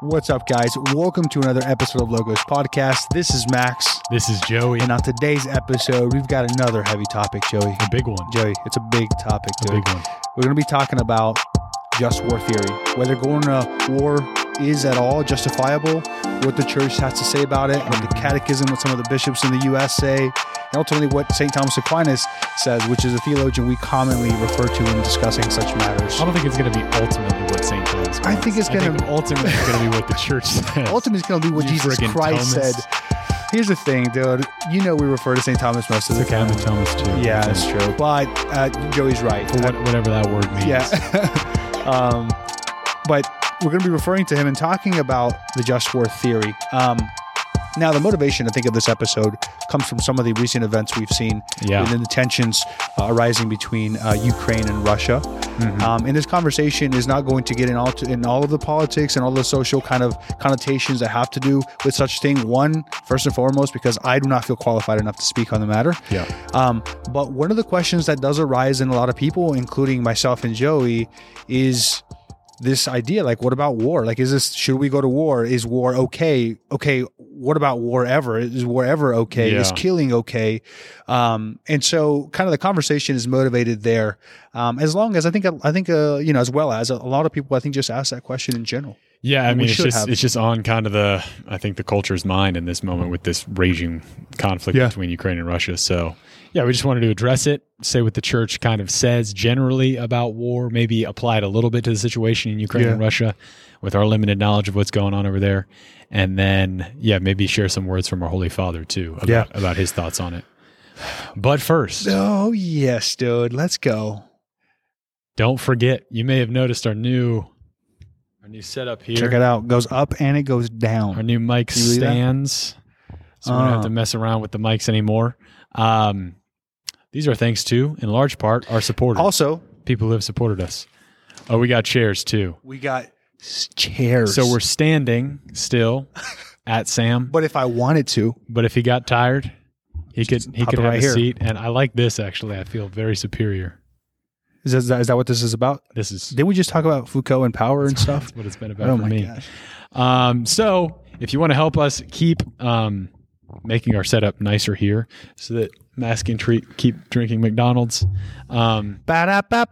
What's up, guys? Welcome to another episode of Logos Podcast. This is Max. This is Joey. And on today's episode, we've got another heavy topic, Joey. A big one. Joey, it's a big topic, dude. A big one. We're going to be talking about just war theory, whether going to war is at all justifiable, what the church has to say about it, what the catechism, what some of the bishops in the U.S. say, and ultimately what Saint Thomas Aquinas says, which is a theologian we commonly refer to when discussing such matters. I don't think it's going to be ultimately what Saint Thomas Aquinas. I think ultimately be what the church says. Ultimately it's going to be what Jesus Christ said. Here's the thing, dude. You know we refer to St. Thomas most of the time. St. Thomas, too. Yeah, that's true. But Joey's right. For whatever that word means. Yeah. But we're going to be referring to him and talking about the Just War Theory. Now, the motivation, I think, of this episode comes from some of the recent events we've seen within the tensions arising between Ukraine and Russia. Mm-hmm. And this conversation is not going to get in all of the politics and all the social kind of connotations that have to do with such thing. One, first and foremost, because I do not feel qualified enough to speak on the matter. Yeah. But one of the questions that does arise in a lot of people, including myself and Joey, is this idea, like, what about war? Like, should we go to war? Is war okay? Okay, what about war ever? Is war ever okay? Yeah. Is killing okay? And so kind of the conversation is motivated there. As long as I think, as well as a lot of people, I think just ask that question in general. Yeah. I mean, it's just on kind of the culture's mind in this moment with this raging conflict between Ukraine and Russia. So yeah, we just wanted to address it, say what the church kind of says generally about war, maybe apply it a little bit to the situation in Ukraine and Russia with our limited knowledge of what's going on over there. And then, maybe share some words from our Holy Father too about his thoughts on it. But first. Oh, yes, dude. Let's go. Don't forget, you may have noticed our new setup here. Check it out. It goes up and it goes down. Our new mic stands. So we don't have to mess around with the mics anymore. These are thanks to, in large part, our supporters. Also, people who have supported us. Oh, we got chairs too. We got chairs. So we're standing still at Sam. But if I wanted to. But if he got tired, he could have a seat. And I like this, actually. I feel very superior. Is that what this is about? Didn't we just talk about Foucault and power and stuff? That's what it's been about for me. Gosh. So if you want to help us keep making our setup nicer here so that Mask and treat, keep drinking McDonald's. You can support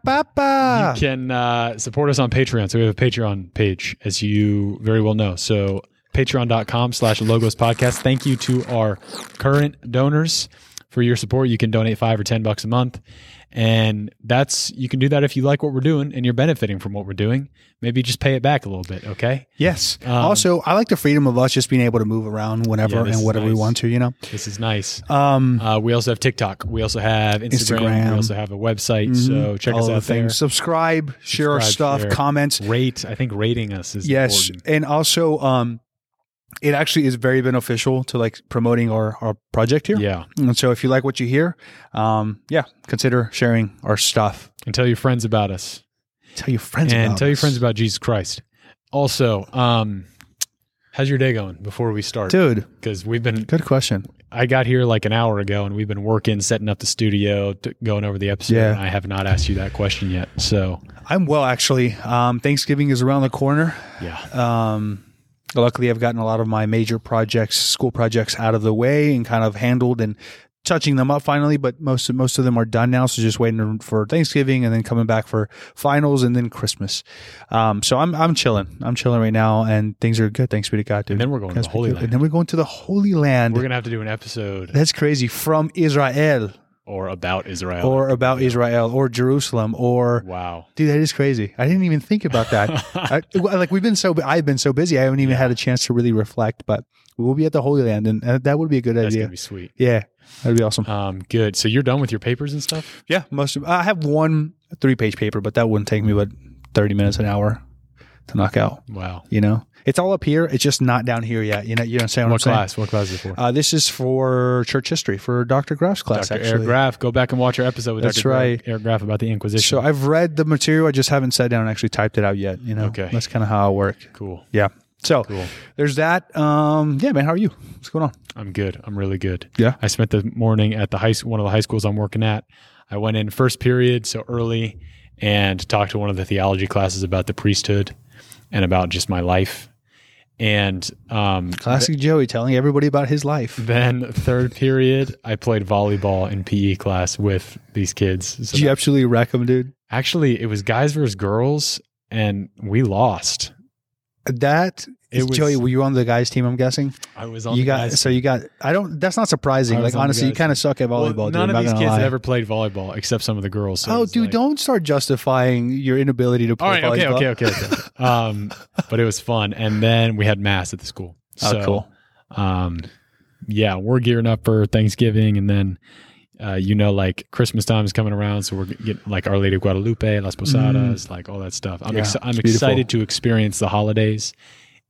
us on Patreon. So we have a Patreon page, as you very well know. So patreon.com/Logos Podcast. Thank you to our current donors for your support. You can donate $5 or $10 a month. And you can do that if you like what we're doing and you're benefiting from what we're doing. Maybe just pay it back a little bit, okay? Yes. Also, I like the freedom of us just being able to move around whenever and whatever we want to, you know? This is nice. We also have TikTok. We also have Instagram. We also have a website. Mm-hmm. So check us out there. Subscribe, share our stuff, comments. Rate. I think rating us is important. Yes, and also... it actually is very beneficial to like promoting our project here. Yeah. And so if you like what you hear, consider sharing our stuff. And tell your friends about us. Tell your friends about Jesus Christ. Also, how's your day going before we start? Dude. Because good question. I got here like an hour ago and we've been working, setting up the studio, going over the episode. Yeah. And I have not asked you that question yet. So I'm well, actually. Thanksgiving is around the corner. Yeah. Luckily, I've gotten a lot of my major projects, school projects out of the way and kind of handled and touching them up finally, but most of them are done now. So just waiting for Thanksgiving and then coming back for finals and then Christmas. So I'm chilling. I'm chilling right now and things are good. Thanks be to God, dude. And then we're going to the Holy Land. And then we're going to the Holy Land. We're going to have to do an episode. That's crazy. From Israel. Or about Israel. Or Jerusalem. Or wow, dude, that is crazy. I didn't even think about that. I've been so busy. I haven't even had a chance to really reflect. But we will be at the Holy Land, and that would be a good idea. That's gonna be sweet. Yeah, that'd be awesome. Good. So you're done with your papers and stuff? Yeah, most of. I have one 3-page paper, but that wouldn't take me about 30 minutes an hour to knock out. Wow. You know, it's all up here. It's just not down here yet. You know what I'm saying? What class is it for? This is for church history, for Dr. Graf's class. Dr. Eric Graf, go back and watch our episode with Eric Graf about the Inquisition. So I've read the material. I just haven't sat down and actually typed it out yet. You know, okay. That's kind of how I work. Cool. Yeah. So There's that. Yeah, man. How are you? What's going on? I'm good. I'm really good. Yeah. I spent the morning at one of the high schools I'm working at. I went in first period, so early, and talked to one of the theology classes about the priesthood and about just my life. And classic Joey telling everybody about his life. Then third period, I played volleyball in PE class with these kids. So did you absolutely wreck them, dude? Actually, it was guys versus girls, and we lost. Joey, were you on the guys' team, I'm guessing? I was on the guys' team. So you got, that's not surprising. Like, honestly, you kind of suck at volleyball. Well, none of these kids have ever played volleyball except some of the girls. So don't start justifying your inability to play volleyball. Okay. But it was fun. And then we had mass at the school. So, cool. Yeah, we're gearing up for Thanksgiving. And then, Christmas time is coming around. So we're getting like Our Lady of Guadalupe, Las Posadas, like all that stuff. I'm excited to experience the holidays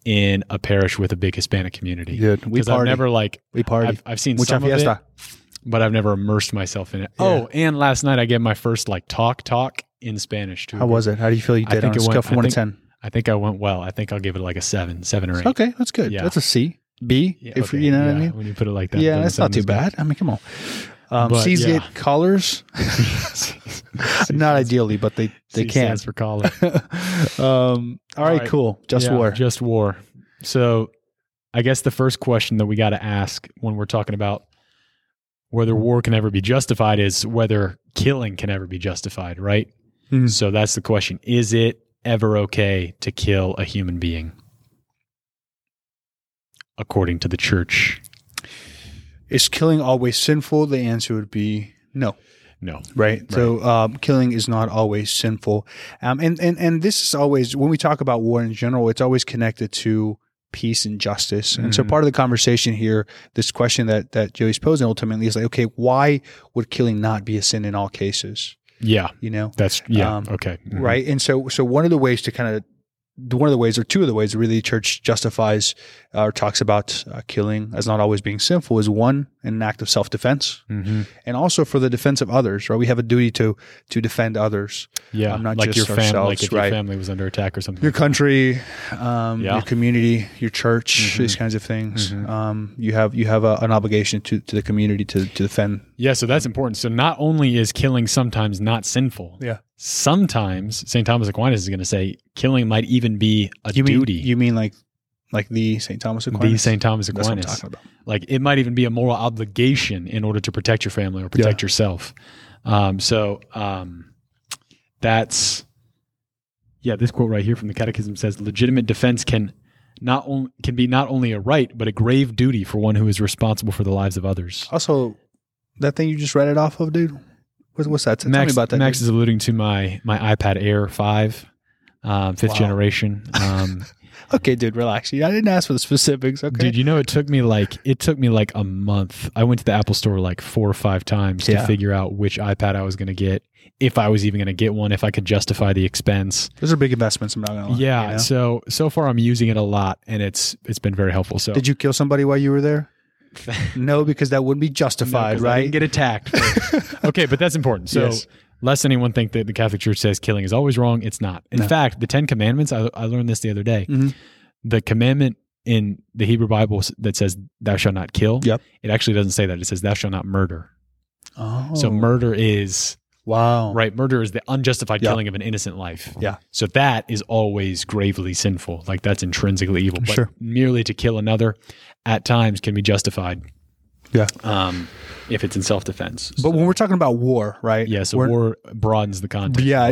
in a parish with a big Hispanic community. Dude, we party. I've seen some of it, but I've never immersed myself in it. Yeah. Oh, and last night I gave my first like talk in Spanish too. How was it? How do you feel you did on a scale from 1 to 10? I think I went well. I think I'll give it like a 7 or 8. Okay, that's good. Yeah. That's a C, B, you know what I mean? When you put it like that. Yeah, that's not too bad. I mean, come on. C's get collars. Not ideally, but they can. Stands for collar. All right, cool. Just war. So I guess the first question that we got to ask when we're talking about whether war can ever be justified is whether killing can ever be justified, right? Mm-hmm. So that's the question. Is it ever okay to kill a human being? According to the Church. Is killing always sinful? The answer would be no. No. Right? So killing is not always sinful. And this is always, when we talk about war in general, it's always connected to peace and justice. And so part of the conversation here, this question that Joey's posing ultimately is like, okay, why would killing not be a sin in all cases? Yeah. You know? That's, yeah, okay. Mm-hmm. Right? And so one of the ways to kind of, two of the ways really the Church justifies or talks about killing as not always being sinful is one, an act of self-defense, and also for the defense of others, right? We have a duty to defend others. Yeah, not like just ourselves, like if your family was under attack or something. Your country, your community, your church, these kinds of things. You have an obligation to the community to defend. Yeah, so that's important. So not only is killing sometimes not sinful, sometimes Saint Thomas Aquinas is going to say killing might even be a duty. You mean like the Saint Thomas Aquinas? The Saint Thomas Aquinas. That's what I'm talking about. Like it might even be a moral obligation in order to protect your family or protect yourself. This quote right here from the Catechism says legitimate defense can be not only a right but a grave duty for one who is responsible for the lives of others. Also, that thing you just read it off of, dude. What's that? Tell me about that. Max is alluding to my iPad Air 5, fifth generation. Okay, dude, relax. I didn't ask for the specifics. Okay, dude, you know it took me like a month. I went to the Apple Store like 4 or 5 times to figure out which iPad I was going to get, if I was even going to get one, if I could justify the expense. Those are big investments. I'm not going to lie. Yeah. You know? So far I'm using it a lot, and it's been very helpful. So did you kill somebody while you were there? No, because that wouldn't be justified, right? I didn't get attacked. Okay, but that's important. So, lest anyone think that the Catholic Church says killing is always wrong, it's not. In fact, the 10 Commandments, I learned this the other day. Mm-hmm. The commandment in the Hebrew Bible that says, thou shalt not kill, it actually doesn't say that. It says, thou shalt not murder. Oh. So, murder is... Wow. Right. Murder is the unjustified killing of an innocent life. Yeah. So that is always gravely sinful. Like that's intrinsically evil. But merely to kill another at times can be justified. Yeah. If it's in self-defense. But when we're talking about war, right? Yeah. So war broadens the context. Yeah.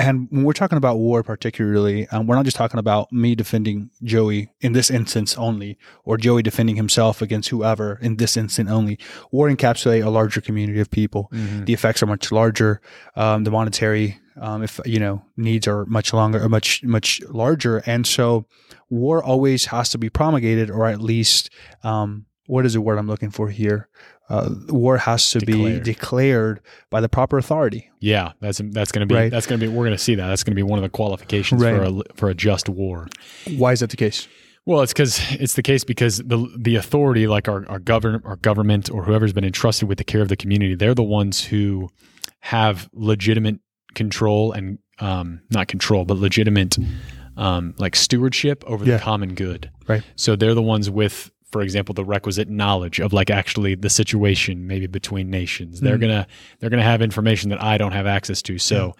And when we're talking about war particularly, we're not just talking about me defending Joey in this instance only, or Joey defending himself against whoever in this instance only. War encapsulates a larger community of people. Mm-hmm. The effects are much larger. The monetary needs are much longer, or much larger. And so war always has to be promulgated, or at least what is the word I'm looking for here? War has to be declared by the proper authority. Yeah, that's going to be that's going to be we're going to see that. That's going to be one of the qualifications for a just war. Why is that the case? Well, it's the case because the authority, like our government or whoever's been entrusted with the care of the community, they're the ones who have legitimate control and not control, but legitimate like stewardship over the common good. Right. So they're the ones with, for example, the requisite knowledge of like actually the situation maybe between nations. They're gonna have information that I don't have access to. So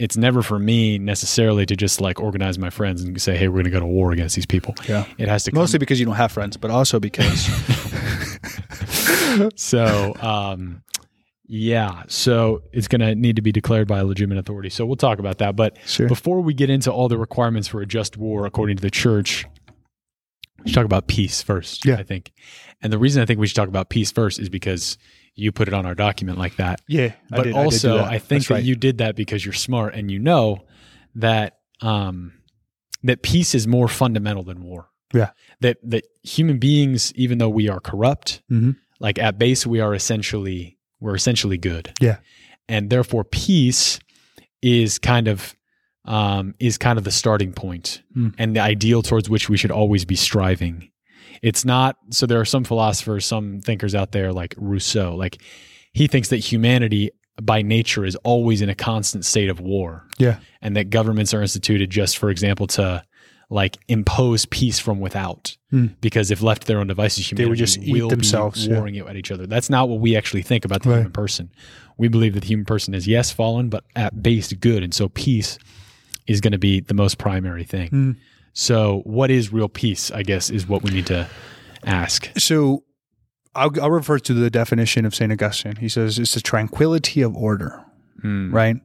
it's never for me necessarily to just like organize my friends and say, hey, we're going to go to war against these people. Yeah. It has to come. Mostly because you don't have friends, but also because. So, yeah. So it's going to need to be declared by a legitimate authority. So we'll talk about that. But sure. Before we get into all the requirements for a just war, according to the Church, we should talk about peace first, yeah. I think. And the reason I think we should talk about peace first is because you put it on our document like that. Yeah. But I think that you did that because you're smart and you know that that peace is more fundamental than war. Yeah. That human beings, even though we are corrupt, mm-hmm. like at base we are essentially good. Yeah. And therefore peace is kind of the starting point and the ideal towards which we should always be striving. It's not, so there are some philosophers, some thinkers out there like Rousseau, like he thinks that humanity by nature is always in a constant state of war. Yeah. And that governments are instituted just, for example, to like impose peace from without, because if left to their own devices, humanity they would just eat themselves, warring it at each other. That's not what we actually think about the human person. We believe that the human person is yes, fallen, but at base good. And so peace is going to be the most primary thing. So what is real peace, I guess, is what we need to ask. So I'll refer to the definition of St. Augustine. He says it's the tranquility of order, right?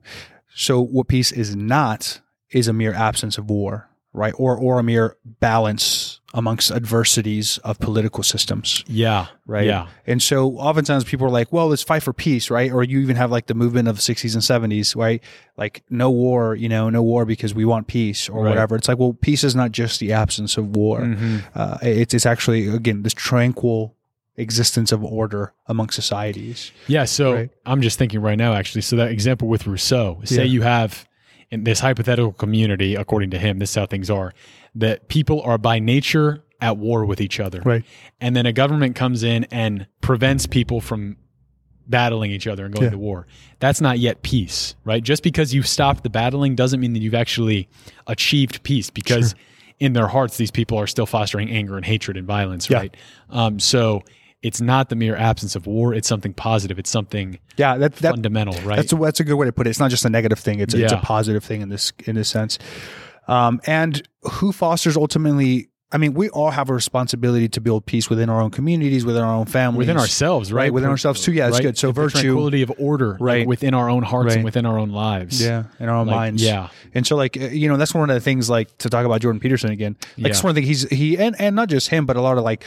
So what peace is not is a mere absence of war, right? Or a mere balance amongst adversities of political systems. Yeah. Right. Yeah. And so oftentimes people are like, well, let's fight for peace, right? Or you even have like the movement of the 60s and 70s, right? Like no war, no war because we want peace or whatever. It's like, well, peace is not just the absence of war. It's actually, again, this tranquil existence of order among societies. Yeah. So I'm just thinking right now, actually. So that example with Rousseau, say you have in this hypothetical community, according to him, this is how things are, that people are by nature at war with each other. Right. And then a government comes in and prevents people from battling each other and going to war. That's not yet peace, right? Just because you've stopped the battling doesn't mean that you've actually achieved peace because in their hearts, these people are still fostering anger and hatred and violence, right? So it's not the mere absence of war. It's something positive. It's something fundamental, right? That's a good way to put it. It's not just a negative thing. It's a positive thing in this sense. And who fosters ultimately, I mean, we all have a responsibility to build peace within our own communities, within our own families. Within ourselves, right? Within ourselves too, yeah, it's good. So virtue. The tranquility of order within our own hearts and within our own lives. Yeah, in our own minds. Yeah. And so that's one of the things like to talk about Jordan Peterson again. It's one of the things and not just him, but a lot of like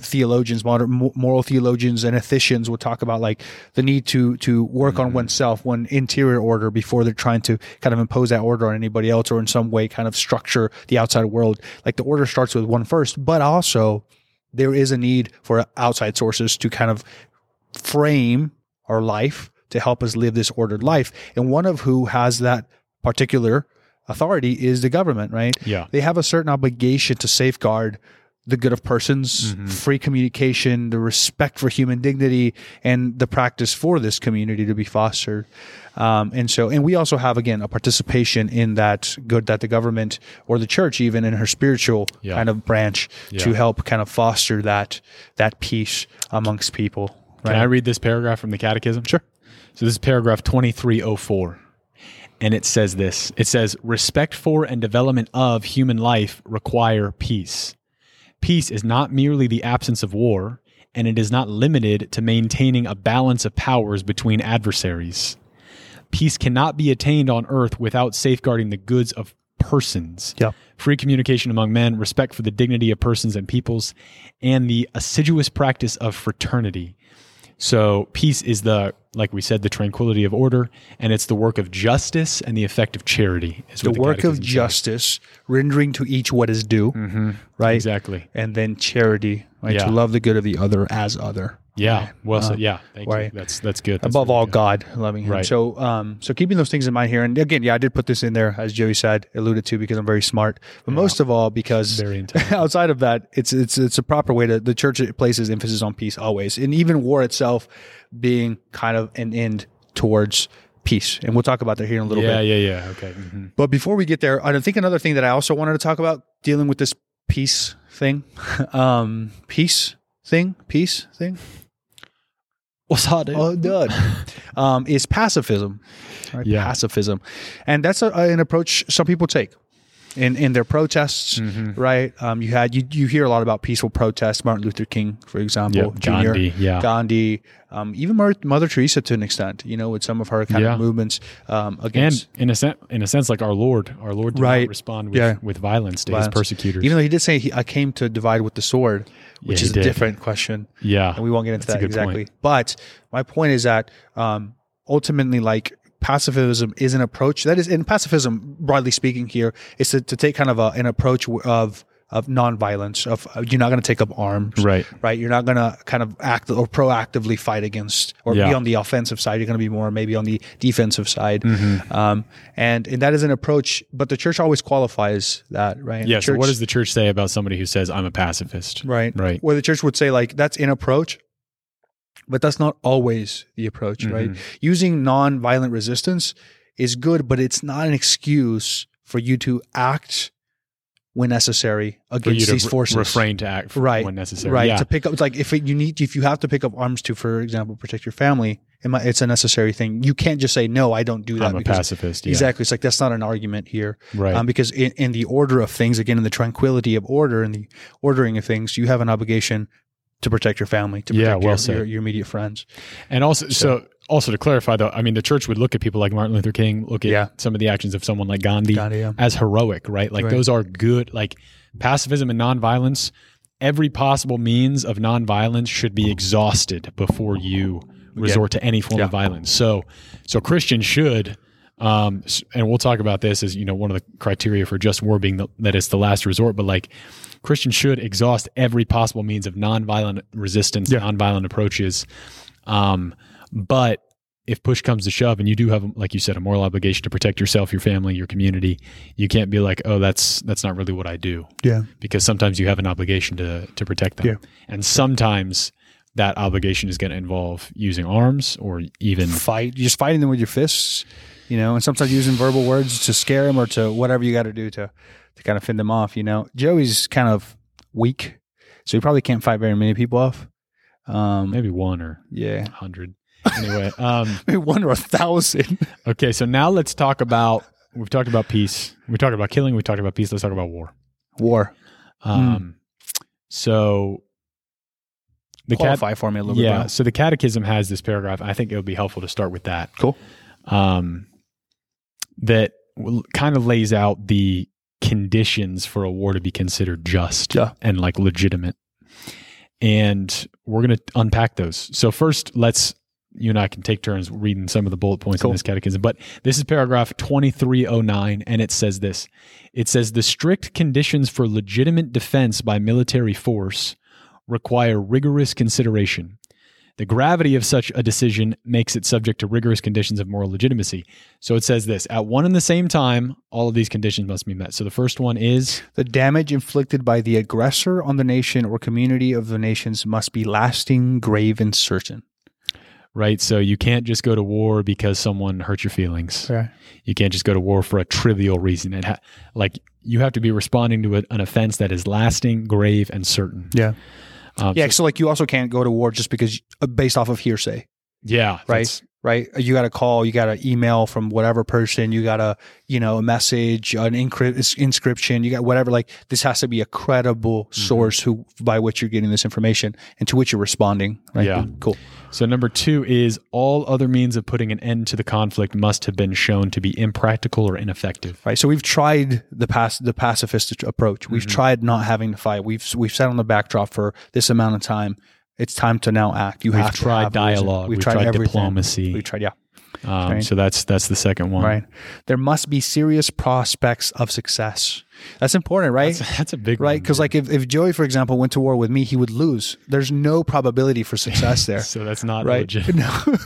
theologians, modern moral theologians and ethicians will talk about like the need to work on oneself, one interior order before they're trying to kind of impose that order on anybody else or in some way kind of structure the outside world. Like the order starts with one first, but also there is a need for outside sources to kind of frame our life to help us live this ordered life. And one of who has that particular authority is the government, right? Yeah. They have a certain obligation to safeguard the good of persons, free communication, the respect for human dignity, and the practice for this community to be fostered. And we also have, again, a participation in that good that the government or the church, even in her spiritual kind of branch, to help kind of foster that peace amongst people. Right? Can I read this paragraph from the Catechism? Sure. So this is paragraph 2304. And it says this. It says, respect for and development of human life require peace. Peace is not merely the absence of war, and it is not limited to maintaining a balance of powers between adversaries. Peace cannot be attained on earth without safeguarding the goods of persons, free communication among men, respect for the dignity of persons and peoples, and the assiduous practice of fraternity. So peace is the, like we said, the tranquility of order, and it's the work of justice and the effect of charity. The work of justice, rendering to each what is due, right? Exactly. And then charity, right? Yeah. To love the good of the other as other. Yeah. Right? Well said. Yeah. Thank you. That's good. That's above really all, good. God loving him. Right. So, so keeping those things in mind here, and again, I did put this in there as Joey said, alluded to, because I'm very smart, but most of all because outside of that, it's a proper way to the church places emphasis on peace always, and even war itself being kind of an end towards peace. And we'll talk about that here in a little bit. Yeah. Okay. But before we get there, I think another thing that I also wanted to talk about dealing with this peace thing. Osade. Oh, dude. Is pacifism. Right? Yeah. Pacifism. And that's an approach some people take in their protests, mm-hmm. right? You hear a lot about peaceful protests, Martin Luther King, for example, yep. Jr. Gandhi, yeah. Gandhi, even Mother Teresa to an extent, with some of her kind yeah. of movements against. And in a sense, like our Lord did right. not respond with violence to his persecutors. Even though he did say, I came to divide with the sword, which is a different question. Yeah. And we won't get into that exactly. Point. But my point is that ultimately, like, pacifism is an approach that is, in pacifism, broadly speaking, here is to take kind of an approach of nonviolence. Of you're not going to take up arms, right? You're not going to kind of act or proactively fight against or be on the offensive side. You're going to be more maybe on the defensive side, mm-hmm. And that is an approach. But the church always qualifies that, right? And so what does the church say about somebody who says I'm a pacifist? Right. Well, the church would say like that's an approach. But that's not always the approach, right? Mm-hmm. Using non-violent resistance is good, but it's not an excuse for you to act when necessary against these forces. Refrain to act when necessary. Right. Yeah. To pick up, like if you have to pick up arms to, for example, protect your family, it's a necessary thing. You can't just say, no, I don't do that. I'm a pacifist. Yeah. Exactly. It's like, that's not an argument here. Right. Because in the order of things, again, in the tranquility of order and the ordering of things, you have an obligation to protect your family, to protect your immediate friends. And also, so to clarify though, I mean, the church would look at people like Martin Luther King, look at some of the actions of someone like Gandhi as heroic, right? Like those are good, like pacifism and nonviolence, every possible means of nonviolence should be exhausted before you resort to any form of violence. So Christians should, and we'll talk about this as, one of the criteria for just war being that it's the last resort, but like, Christians should exhaust every possible means of nonviolent resistance, nonviolent approaches. But if push comes to shove and you do have, like you said, a moral obligation to protect yourself, your family, your community, you can't be like, oh, that's not really what I do. Yeah. Because sometimes you have an obligation to protect them. Yeah. And sometimes that obligation is going to involve using arms or even just fighting them with your fists, and sometimes using verbal words to scare them or to whatever you got to do to kind of fend them off, Joey's kind of weak, so he probably can't fight very many people off. Maybe one or 100. Anyway, maybe 1 or 1,000. Okay, so now let's talk about. We've talked about peace. We talked about killing. We talked about peace. Let's talk about war. So the qualify for me a little bit. Yeah. So the Catechism has this paragraph. I think it would be helpful to start with that. Cool. That kind of lays out the conditions for a war to be considered just and like legitimate. And we're going to unpack those. So first, you and I can take turns reading some of the bullet points in this catechism, but this is paragraph 2309. And it says the strict conditions for legitimate defense by military force require rigorous consideration. The gravity of such a decision makes it subject to rigorous conditions of moral legitimacy. So it says this, at one and the same time, all of these conditions must be met. So the first one is... The damage inflicted by the aggressor on the nation or community of the nations must be lasting, grave, and certain. Right? So you can't just go to war because someone hurt your feelings. Yeah. You can't just go to war for a trivial reason. You have to be responding to an offense that is lasting, grave, and certain. Yeah. So like you also can't go to war just because based off of hearsay. Yeah. Right. You got a call, you got an email from whatever person, you got a, a message, an inscription, you got whatever, like this has to be a credible source by which you're getting this information and to which you're responding. Right? Yeah. Cool. So number 2 is all other means of putting an end to the conflict must have been shown to be impractical or ineffective. Right. So we've tried the pacifist approach. We've tried not having to fight. We've sat on the backdrop for this amount of time. It's time to now act. We've have to have dialogue. We've tried everything. Diplomacy. We've tried, so that's the second one. Right. There must be serious prospects of success. That's important, right? That's a big one. Right? Because like if Joey, for example, went to war with me, he would lose. There's no probability for success there. So that's not legitimate. No.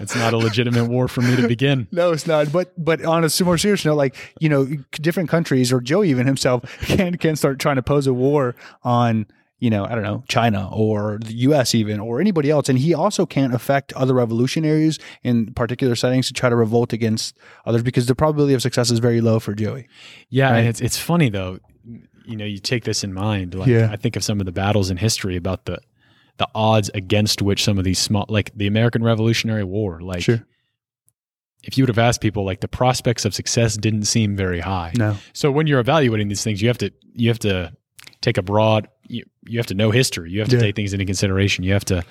It's not a legitimate war for me to begin. No, it's not. But on a more serious note, like, different countries or Joey even himself can start trying to pose a war on... I don't know, China or the U.S. even or anybody else. And he also can't affect other revolutionaries in particular settings to try to revolt against others because the probability of success is very low for Joey. Yeah, right? And it's funny, though. You take this in mind. Like I think of some of the battles in history about the the odds against which some of these small, like the American Revolutionary War, like sure. If you would have asked people, like the prospects of success didn't seem very high. No. So when you're evaluating these things, you have to take a broad, you have to know history. You have to take things into consideration. You have to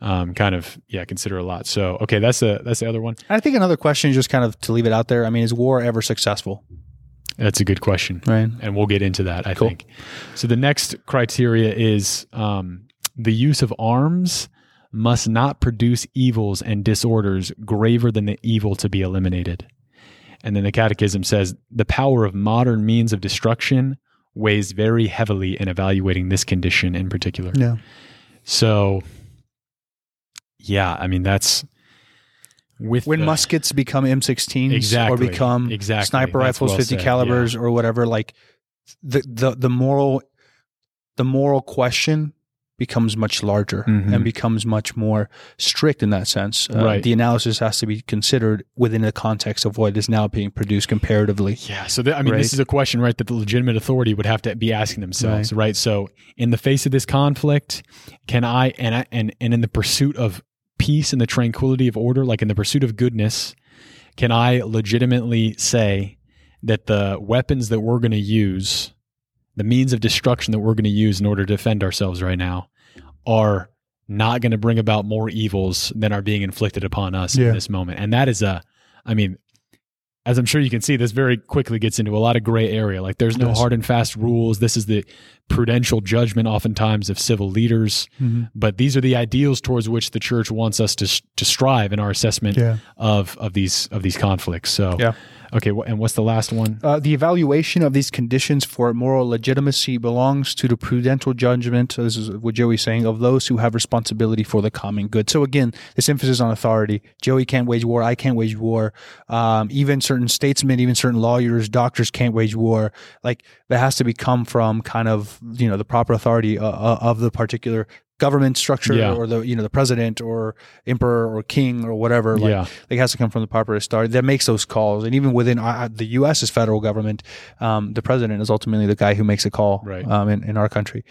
consider a lot. So, okay. That's the other one. I think another question, just kind of to leave it out there. I mean, is war ever successful? That's a good question. Right. And we'll get into that, I think. So the next criteria is, the use of arms must not produce evils and disorders graver than the evil to be eliminated. And then the Catechism says, the power of modern means of destruction weighs very heavily in evaluating this condition in particular. Yeah. So, yeah, I mean, that's... When muskets become M16s or become sniper rifles, 50 calibers or whatever, like the moral question becomes much larger and becomes much more strict in that sense. Right. The analysis has to be considered within the context of what is now being produced comparatively. Yeah. So, this is a question, right, that the legitimate authority would have to be asking themselves, right? So, in the face of this conflict, can I, and in the pursuit of peace and the tranquility of order, like in the pursuit of goodness, can I legitimately say that the weapons that we're going to use, the means of destruction that we're going to use in order to defend ourselves right now, are not going to bring about more evils than are being inflicted upon us in this moment? And that is as I'm sure you can see, this very quickly gets into a lot of gray area. Like there's no hard and fast rules. This is the prudential judgment oftentimes of civil leaders, but these are the ideals towards which the church wants us to strive in our assessment of these conflicts. So, okay. And what's the last one? The evaluation of these conditions for moral legitimacy belongs to the prudential judgment. So this is what Joey's saying, of those who have responsibility for the common good. So again, this emphasis on authority. Joey can't wage war. I can't wage war. Even certain statesmen, even certain lawyers, doctors can't wage war. Like that has to come from kind of, the proper authority of the particular government structure or the, the president or emperor or king or whatever. Like, it has to come from the proper authority that makes those calls. And even within the U.S.'s federal government, the president is ultimately the guy who makes a call in our country.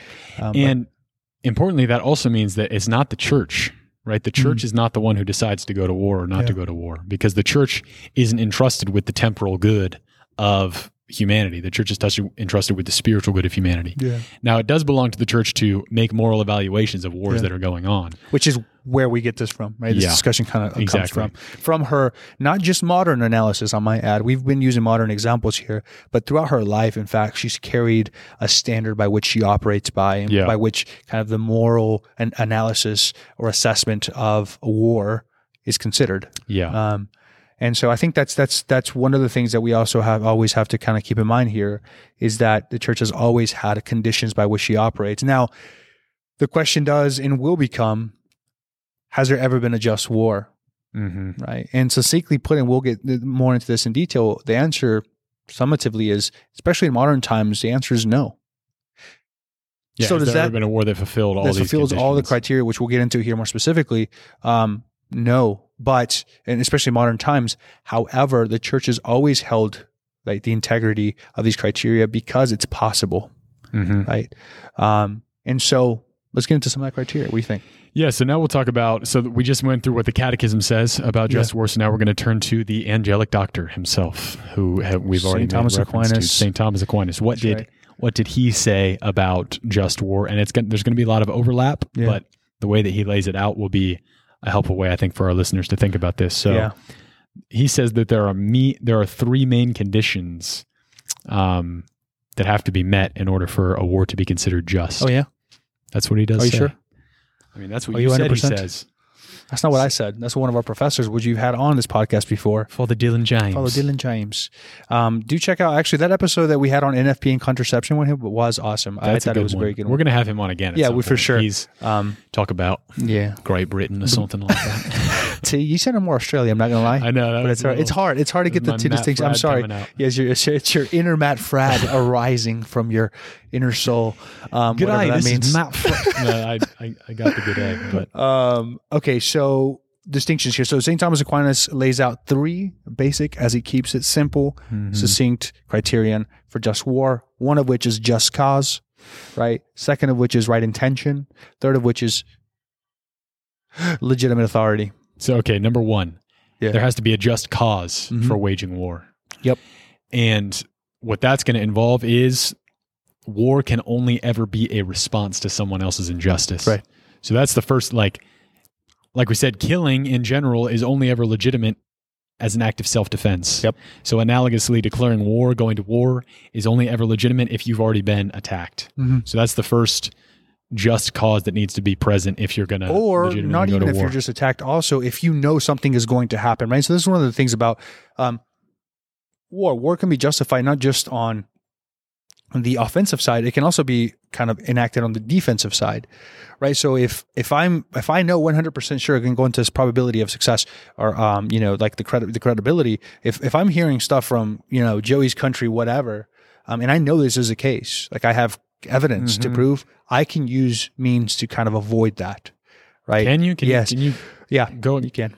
Importantly, that also means that it's not the church. Right? The church is not the one who decides to go to war or not to go to war, because the church isn't entrusted with the temporal good of humanity. The church is entrusted with the spiritual good of humanity. Yeah. Now, it does belong to the church to make moral evaluations of wars that are going on. Which is where we get this from, right? This discussion kind of comes from her, not just modern analysis, I might add. We've been using modern examples here, but throughout her life, in fact, she's carried a standard by which she operates by, and by which kind of the moral analysis or assessment of a war is considered. Yeah. And so I think that's one of the things that we also always have to kind of keep in mind here, is that the church has always had conditions by which she operates. Now, the question does and will become, has there ever been a just war? Mm-hmm. Right? And succinctly put, and we'll get more into this in detail, the answer summatively is, especially in modern times, the answer is no. Yeah, so has there ever been a war that fulfilled all these conditions? That fulfills all the criteria, which we'll get into here more specifically. No. But, and especially modern times, however, the church has always held like the integrity of these criteria because it's possible, right? And so let's get into some of that criteria. What do you think? Yeah, so now we'll talk about, so we just went through what the Catechism says about just war, so now we're going to turn to the angelic doctor himself, who we've already made reference to, Saint Thomas Aquinas. What did he say about just war? And there's going to be a lot of overlap, but the way that he lays it out will be a helpful way, I think, for our listeners to think about this. So he says that there are three main conditions that have to be met in order for a war to be considered just. Oh, yeah? That's what he does. Are you sure? I mean, that's what you said he says. That's not what I said. That's one of our professors, which you've had on this podcast before. Father Dylan James. Do check out, actually, that episode that we had on NFP and contraception with him was awesome. I thought it was a very good one. We're going to have him on again. Yeah, for sure. He's talk about Great Britain or something like that. See, you said I'm more Australia. I'm not going to lie. I know. But it's hard. It's hard to get the two distinctions. I'm sorry. Yes, it's your inner Matt Frad arising from your inner soul. Good eye. This means. Is Matt Frad. No, I got the good eye. But. Okay, so distinctions here. So St. Thomas Aquinas lays out three basic, as he keeps it simple, succinct criterion for just war, one of which is just cause, right? Second of which is right intention. Third of which is legitimate authority. So, okay, number one, there has to be a just cause for waging war. Yep. And what that's going to involve is war can only ever be a response to someone else's injustice. Right. So that's the first, like we said, killing in general is only ever legitimate as an act of self-defense. Yep. So analogously, declaring war, going to war is only ever legitimate if you've already been attacked. Mm-hmm. So that's the first just cause that needs to be present if you're going to Or not even if you're just attacked. Also, if you know something is going to happen, right? So this is one of the things about war. War can be justified not just on the offensive side, it can also be kind of enacted on the defensive side, right? So if I know 100% sure I can go into this probability of success or, like the credibility, if I'm hearing stuff from, Joey's country, whatever, and I know this is the case, like I have evidence to prove, I can use means to kind of avoid that, right? Can you? Yes, you can.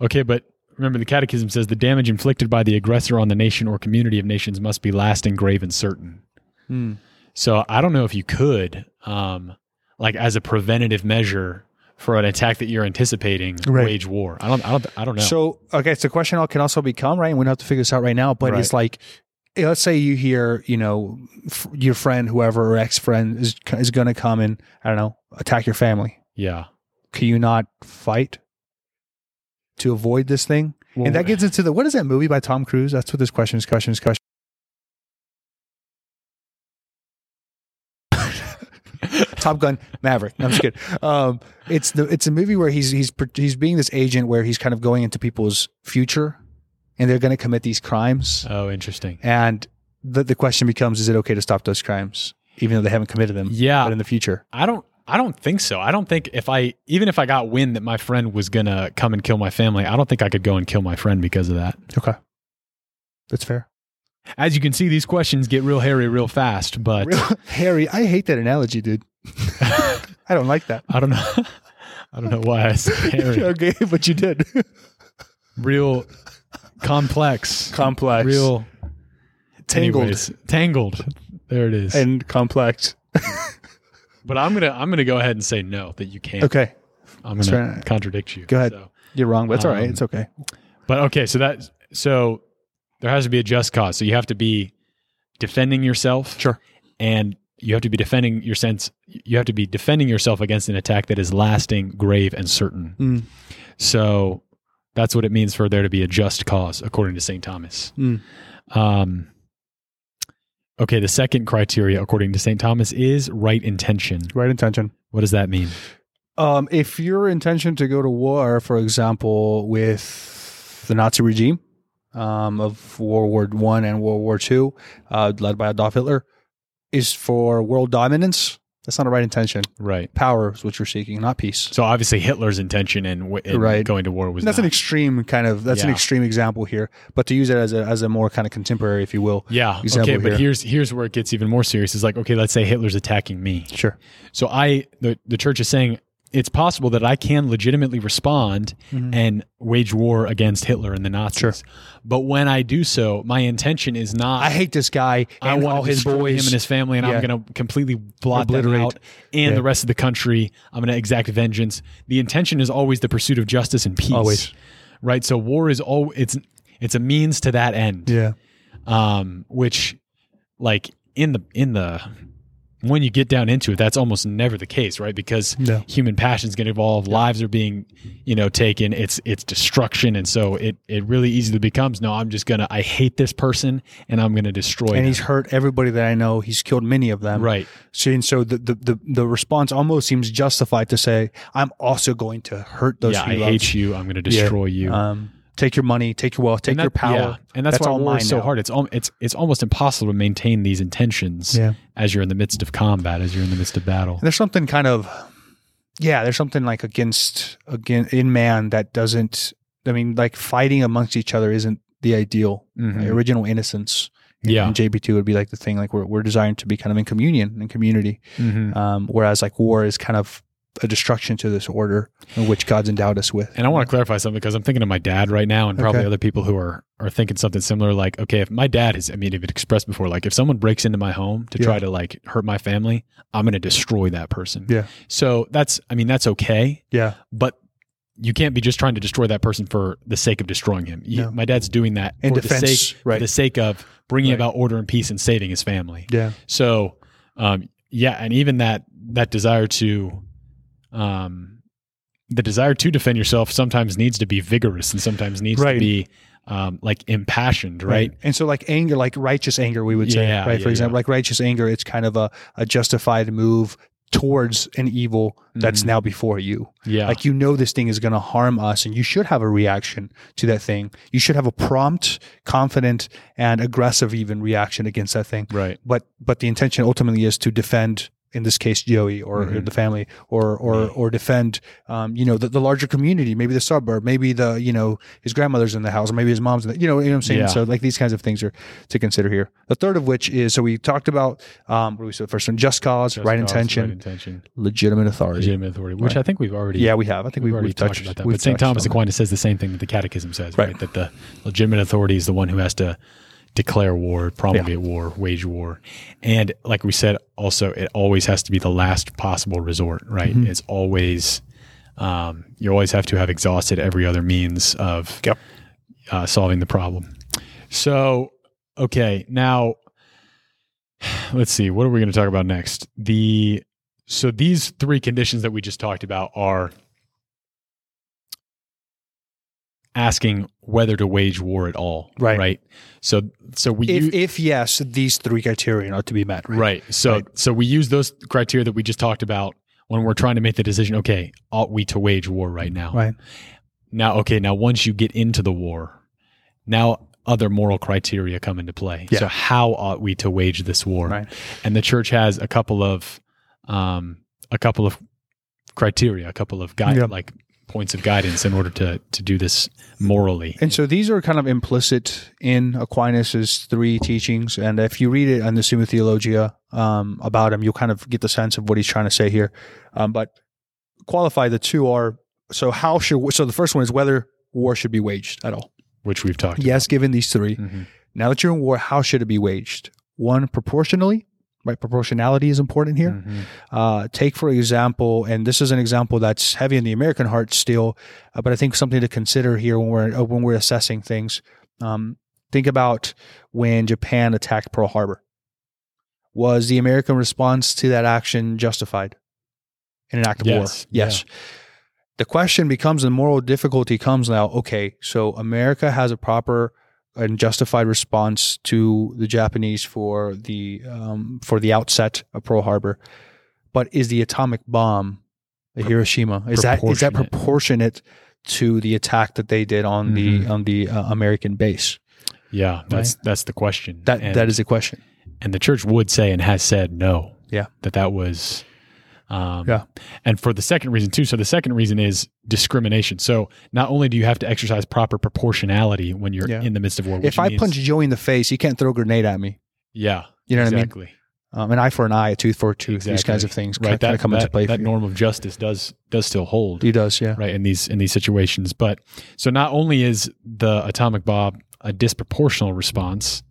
Okay, but remember, the Catechism says the damage inflicted by the aggressor on the nation or community of nations must be lasting, grave, and certain. So I don't know if you could, as a preventative measure for an attack that you're anticipating, wage war. I don't know. So, okay, it's a question can also become, right? And we don't have to figure this out right now, but it's like, let's say you hear, your friend, whoever, or ex-friend is going to come and, I don't know, attack your family. Yeah. Can you not fight to avoid this thing? Well, and that gets into what is that movie by Tom Cruise? That's what this question is. Top Gun Maverick. No, I'm just kidding. It's a movie where he's being this agent where he's kind of going into people's future, and they're going to commit these crimes. Oh, interesting. And the question becomes: is it okay to stop those crimes, even though they haven't committed them? Yeah, but in the future, I don't think so. I don't think even if I got wind that my friend was going to come and kill my family, I don't think I could go and kill my friend because of that. Okay, that's fair. As you can see, these questions get real hairy real fast, but... Real hairy? I hate that analogy, dude. I don't like that. I don't know why I said hairy. Okay, but you did. Real complex. Real... Tangled. Anyways, tangled. There it is. And complex. But I'm gonna go ahead and say no, that you can't. Okay. I'm going to contradict you. Go ahead. So, you're wrong, but it's all right. It's okay. But okay, so there has to be a just cause. So you have to be defending yourself. Sure. And you have to be defending yourself against an attack that is lasting, grave, and certain. Mm. So that's what it means for there to be a just cause, according to Saint Thomas. Mm. Okay, the second criteria, according to Saint Thomas, is right intention. Right intention. What does that mean? If your intention to go to war, for example, with the Nazi regime, of World War I and World War II, led by Adolf Hitler, is for world dominance. That's not a right intention. Right, power is what you're seeking, not peace. So obviously, Hitler's intention in going to war was an extreme kind of. That's an extreme example here, but to use it as a more kind of contemporary, if you will. Yeah. Example okay, but here. here's where it gets even more serious. Is like, okay, let's say Hitler's attacking me. Sure. So the church is saying, it's possible that I can legitimately respond and wage war against Hitler and the Nazis. Sure. But when I do so, my intention is not... I hate this guy. I want all his boys. Him and his family, and I'm going to completely obliterate them out and the rest of the country. I'm going to exact vengeance. The intention is always the pursuit of justice and peace. Always. Right? So war is always... It's a means to that end. Yeah. Which, like, when you get down into it, that's almost never the case, right? Because human passion is going to evolve. Yeah. Lives are being, taken. It's destruction, and so it really easily becomes. No, I'm just gonna. I hate this person, and I'm gonna destroy. And them. He's hurt everybody that I know. He's killed many of them. Right. So and so the response almost seems justified to say, I'm also going to hurt those. Yeah, I hate you. I'm going to destroy you. Take your money, take your wealth, take your power. Yeah. And that's why war is so hard. It's almost impossible to maintain these intentions as you're in the midst of combat, as you're in the midst of battle. And there's something kind of, there's something like against in man that doesn't, like fighting amongst each other isn't the ideal. Mm-hmm. Right? Original innocence. And JB2 would be like the thing, like we're designed to be kind of in communion and community. Mm-hmm. Whereas like war is kind of a destruction to this order which God's endowed us with. And I want to clarify something because I'm thinking of my dad right now and probably other people who are thinking something similar. Like, okay, if my dad has expressed before, like if someone breaks into my home to try to like hurt my family, I'm going to destroy that person. Yeah. So that's okay. Yeah. But you can't be just trying to destroy that person for the sake of destroying him. No. My dad's doing that in defense, for the sake of bringing about order and peace and saving his family. Yeah. So, and even that desire to, the desire to defend yourself sometimes needs to be vigorous and sometimes needs to be impassioned, right? And so like anger, like righteous anger, we would say, for example, like righteous anger, it's kind of a justified move towards an evil that's now before you. Yeah. Like, you know, this thing is going to harm us and you should have a reaction to that thing. You should have a prompt, confident, and aggressive even reaction against that thing. Right. But the intention ultimately is to defend, in this case, Joey or the family, or defend, the larger community, maybe the suburb, maybe his grandmother's in the house, or maybe his mom's in the, you know what I'm saying? Yeah. So like these kinds of things are to consider here. The third of which is, so we talked about, the first one, just cause, right intention, legitimate authority, which I think we've already. Yeah, we have. I think we've already touched about that. But St. Thomas Aquinas says the same thing that the Catechism says, right? That the legitimate authority is the one who has to declare war, promulgate war, wage war. And like we said, also, it always has to be the last possible resort, right? Mm-hmm. It's always, you always have to have exhausted every other means of solving the problem. So, okay, now, let's see, what are we going to talk about next? So these three conditions that we just talked about are asking whether to wage war at all, right? So we if yes, these three criteria are to be met, right? Right. So we use those criteria that we just talked about when we're trying to make the decision. Okay, ought we to wage war right now? Right. Now, okay. Now, once you get into the war, now other moral criteria come into play. Yeah. So how ought we to wage this war? Right. And the Church has a couple of criteria, a couple of guide points of guidance in order to do this morally. And so these are kind of implicit in Aquinas' three teachings. And if you read it on the Summa Theologia about him, you'll kind of get the sense of what he's trying to say here. But qualify the two are, so the first one is whether war should be waged at all. Which we've talked about. Yes, given these three. Mm-hmm. Now that you're in war, how should it be waged? One, proportionally. Right, proportionality is important here. Mm-hmm. Take, for example, and this is an example that's heavy in the American heart still, but I think something to consider here when we're assessing things. Think about when Japan attacked Pearl Harbor. Was the American response to that action justified in an act of war? Yes. Yeah. The question becomes, the moral difficulty comes now, okay, so America has a proper and justified response to the Japanese for the outset of Pearl Harbor, but is the atomic bomb at Hiroshima is that proportionate to the attack that they did on the American base? Yeah, that's the question. That is the question. And the Church would say and has said no. Yeah, that was. And for the second reason too. So the second reason is discrimination. So not only do you have to exercise proper proportionality when you're in the midst of war. If I punch Joey in the face, he can't throw a grenade at me. Yeah. You know what I mean? An eye for an eye, a tooth for a tooth, these kinds of things kind of come into play. That norm of justice does still hold. He does, yeah. Right, in these situations. But so not only is the atomic bomb a disproportional response,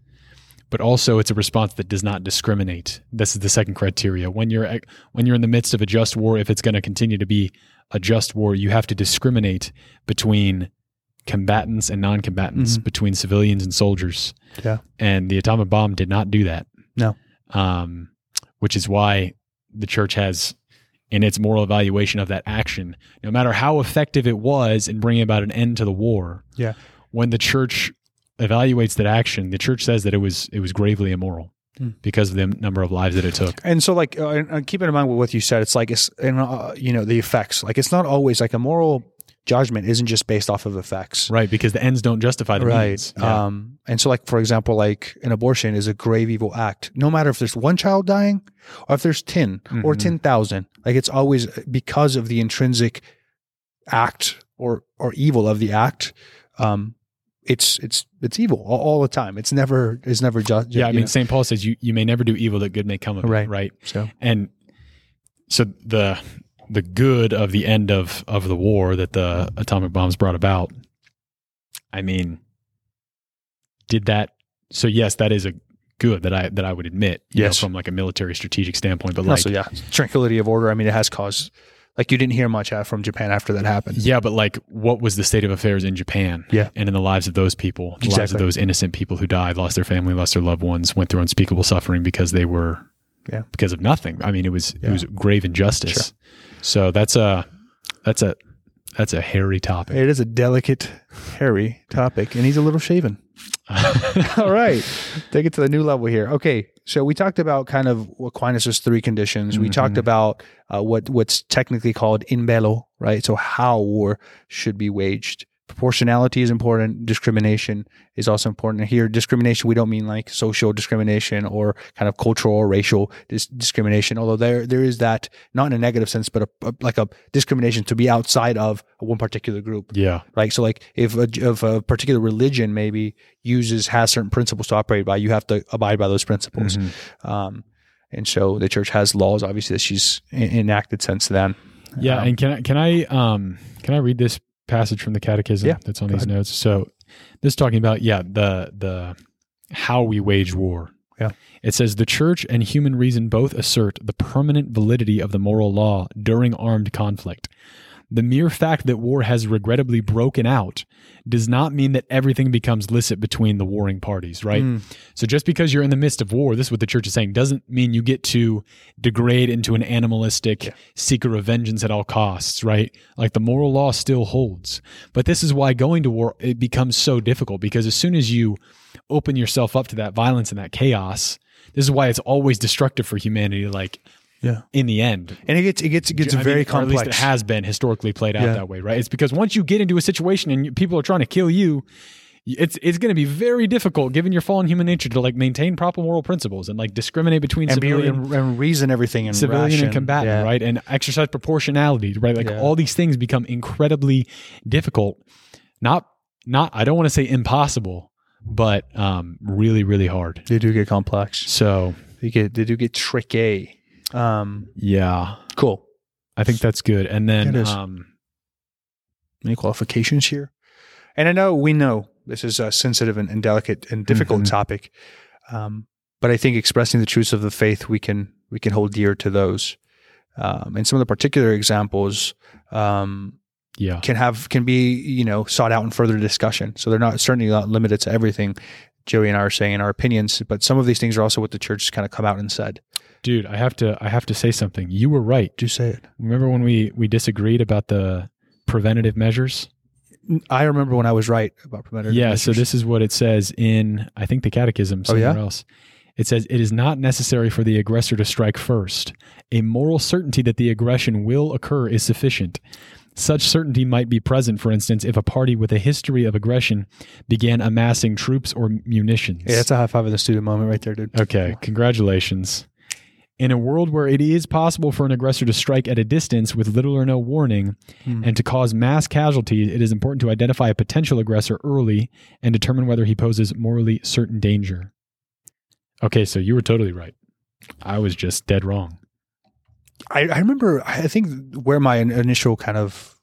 but also it's a response that does not discriminate. This is the second criteria. When you're in the midst of a just war, if it's going to continue to be a just war, you have to discriminate between combatants and non-combatants, between civilians and soldiers. Yeah. And the atomic bomb did not do that. No. Which is why the Church has, in its moral evaluation of that action, no matter how effective it was in bringing about an end to the war, when the Church evaluates that action, the Church says that it was gravely immoral because of the number of lives that it took. And so, like, keeping in mind what you said, it's like the effects. Like, it's not always like a moral judgment isn't just based off of effects, right? Because the ends don't justify the means. Yeah. And so, like, for example, like an abortion is a grave evil act. No matter if there's one child dying or if there's 10 or 10,000, like it's always because of the intrinsic act or evil of the act. It's evil all the time. It's never just. Yeah, I mean, St. Paul says you may never do evil that good may come of it, right? So. And so the good of the end of the war that the atomic bombs brought about, I mean, did that, so yes, that is a good that I would admit, from like a military strategic standpoint, but also, tranquility of order, I mean, it has caused Like, you didn't hear much from Japan after that happened. Yeah, but like, what was the state of affairs in Japan? Yeah. And in the lives of those people, the lives of those innocent people who died, lost their family, lost their loved ones, went through unspeakable suffering because they were, because of nothing. I mean, it was grave injustice. Sure. So that's a hairy topic. It is a delicate, hairy topic, and he's a little shaven. All right. Take it to the new level here. Okay. So we talked about kind of Aquinas' three conditions. We talked about what's technically called in bello, right? So how war should be waged. Proportionality is important. Discrimination is also important. Here, discrimination, we don't mean like social discrimination or kind of cultural or racial discrimination, although there is that, not in a negative sense, but like a discrimination to be outside of one particular group. Yeah. Right. So like if a particular religion maybe has certain principles to operate by, you have to abide by those principles. Mm-hmm. And so the church has laws, obviously, that she's enacted since then. Yeah. And can I read this passage from the Catechism that's on these notes? So this is talking about, the how we wage war. Yeah. It says, the church and human reason both assert the permanent validity of the moral law during armed conflict. The mere fact that war has regrettably broken out does not mean that everything becomes licit between the warring parties, right? Mm. So just because you're in the midst of war, this is what the church is saying, doesn't mean you get to degrade into an animalistic seeker of vengeance at all costs, right? Like, the moral law still holds. But this is why going to war, it becomes so difficult, because as soon as you open yourself up to that violence and that chaos, this is why it's always destructive for humanity, like... Yeah. In the end. And it gets very complex. At least it has been historically played out that way, right? It's because once you get into a situation and people are trying to kill you, it's going to be very difficult, given your fallen human nature, to like maintain proper moral principles and like discriminate between civilian and reason everything and civilian ration. And combatant, right? And exercise proportionality, right? Like all these things become incredibly difficult. Not I don't want to say impossible, but really, really hard. They do get complex. So they do get tricky. Yeah. Cool. I think that's good. And then, any qualifications here? And we know this is a sensitive and delicate and difficult topic. But I think expressing the truths of the faith, we can hold dear to those. And some of the particular examples, can be, sought out in further discussion. So they're certainly not limited to everything Joey and I are saying in our opinions, but some of these things are also what the church has kind of come out and said. Dude, I have to say something. You were right. Do say it. Remember when we disagreed about the preventative measures? I remember when I was right about preventative measures. Yeah, so this is what it says in, I think, the Catechism somewhere else. It says, it is not necessary for the aggressor to strike first. A moral certainty that the aggression will occur is sufficient. Such certainty might be present, for instance, if a party with a history of aggression began amassing troops or munitions. Yeah, that's a high five in the studio moment right there, dude. Okay, congratulations. In a world where it is possible for an aggressor to strike at a distance with little or no warning and to cause mass casualties, it is important to identify a potential aggressor early and determine whether he poses morally certain danger. Okay, so you were totally right. I was just dead wrong. I remember, I think where my initial kind of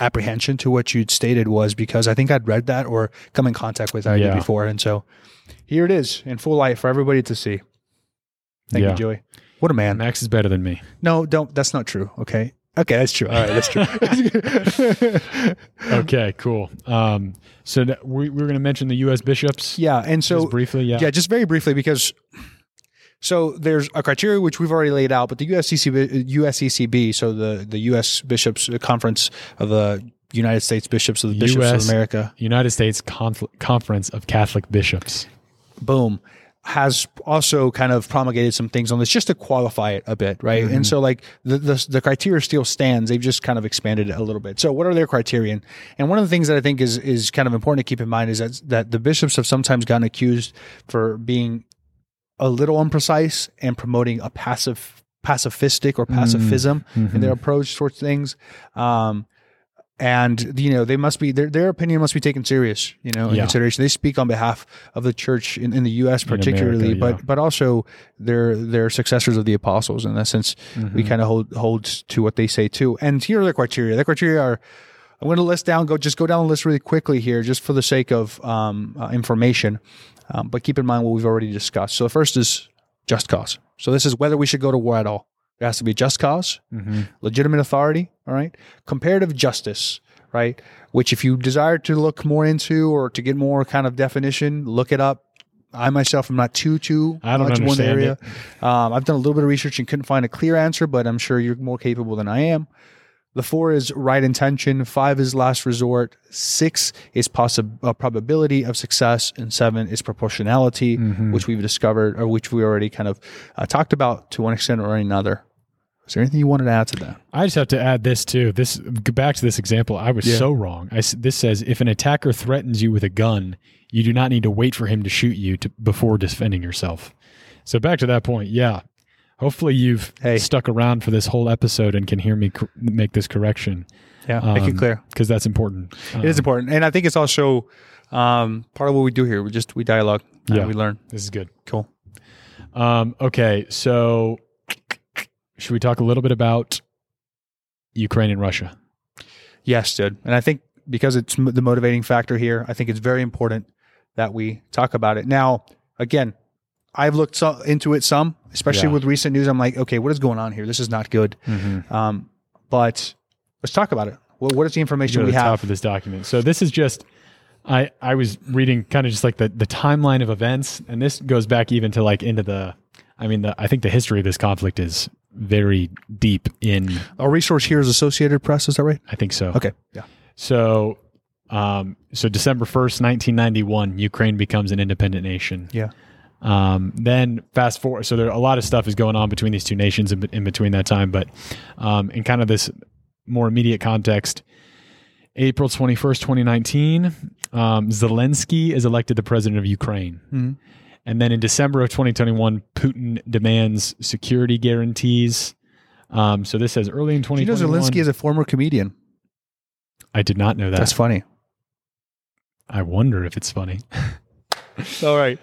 apprehension to what you'd stated was because I think I'd read that or come in contact with that before. And so here it is in full light for everybody to see. Thank you, Joey. What a man. Max is better than me. No, don't. That's not true. Okay. Okay, that's true. All right, that's true. Okay, cool. So we're going to mention the U.S. bishops. Yeah. And so just briefly, just very briefly, because... So there's a criteria which we've already laid out, but the USCCB, so the U.S. Bishops Conference of the United States Bishops of the Bishops of America. United States Conference of Catholic Bishops. Boom. Has also kind of promulgated some things on this just to qualify it a bit, right? Mm-hmm. And so like the criteria still stands. They've just kind of expanded it a little bit. So what are their criterion? And one of the things that I think is kind of important to keep in mind is that the bishops have sometimes gotten accused for being a little imprecise and promoting a pacifistic or pacifism in their approach towards things. And they must be, their opinion must be taken serious, in consideration. They speak on behalf of the church in the U.S. particularly, in America, but also they're successors of the apostles. In that sense, we kind of hold to what they say too. And here are their criteria. The criteria are, I'm going to list down, go down the list really quickly here just for the sake of information. But keep in mind what we've already discussed. So the first is just cause. So this is whether we should go to war at all. There has to be just cause, legitimate authority, all right? Comparative justice, right? Which if you desire to look more into or to get more kind of definition, look it up. I myself am not too much in one area. I've done a little bit of research and couldn't find a clear answer, but I'm sure you're more capable than I am. The 4 is right intention, 5 is last resort, 6 is probability of success, and 7 is proportionality, which we've discovered, or which we already kind of talked about to one extent or another. Is there anything you wanted to add to that? I just have to add this too. This back to this example, I was so wrong. This says, if an attacker threatens you with a gun, you do not need to wait for him to shoot you before defending yourself. So back to that point, hopefully you've stuck around for this whole episode and can hear me make this correction. Yeah, make it clear. Because that's important. It is important. And I think it's also part of what we do here. We dialogue and we learn. This is good. Cool. Okay, so should we talk a little bit about Ukraine and Russia? Yes, dude. And I think because it's the motivating factor here, I think it's very important that we talk about it. Now, again, I've looked into it some, especially with recent news. I'm like, okay, what is going on here? This is not good. But let's talk about it. What is the information we have? Top of this document. So this is just, I was reading kind of just like the timeline of events, and this goes back even to like into I think the history of this conflict is very deep in. Our resource here is Associated Press. Is that right? I think so. Okay. Yeah. So, so December 1st, 1991, Ukraine becomes an independent nation. Yeah. Then fast forward, so there a lot of stuff is going on between these two nations in between that time, but in kind of this more immediate context, April 21st, 2019, Zelensky is elected the president of Ukraine. And then in December of 2021, Putin demands security guarantees. So this says early in 2021. You know, Zelensky is a former comedian. I did not know that. That's funny. I wonder if it's funny. All right.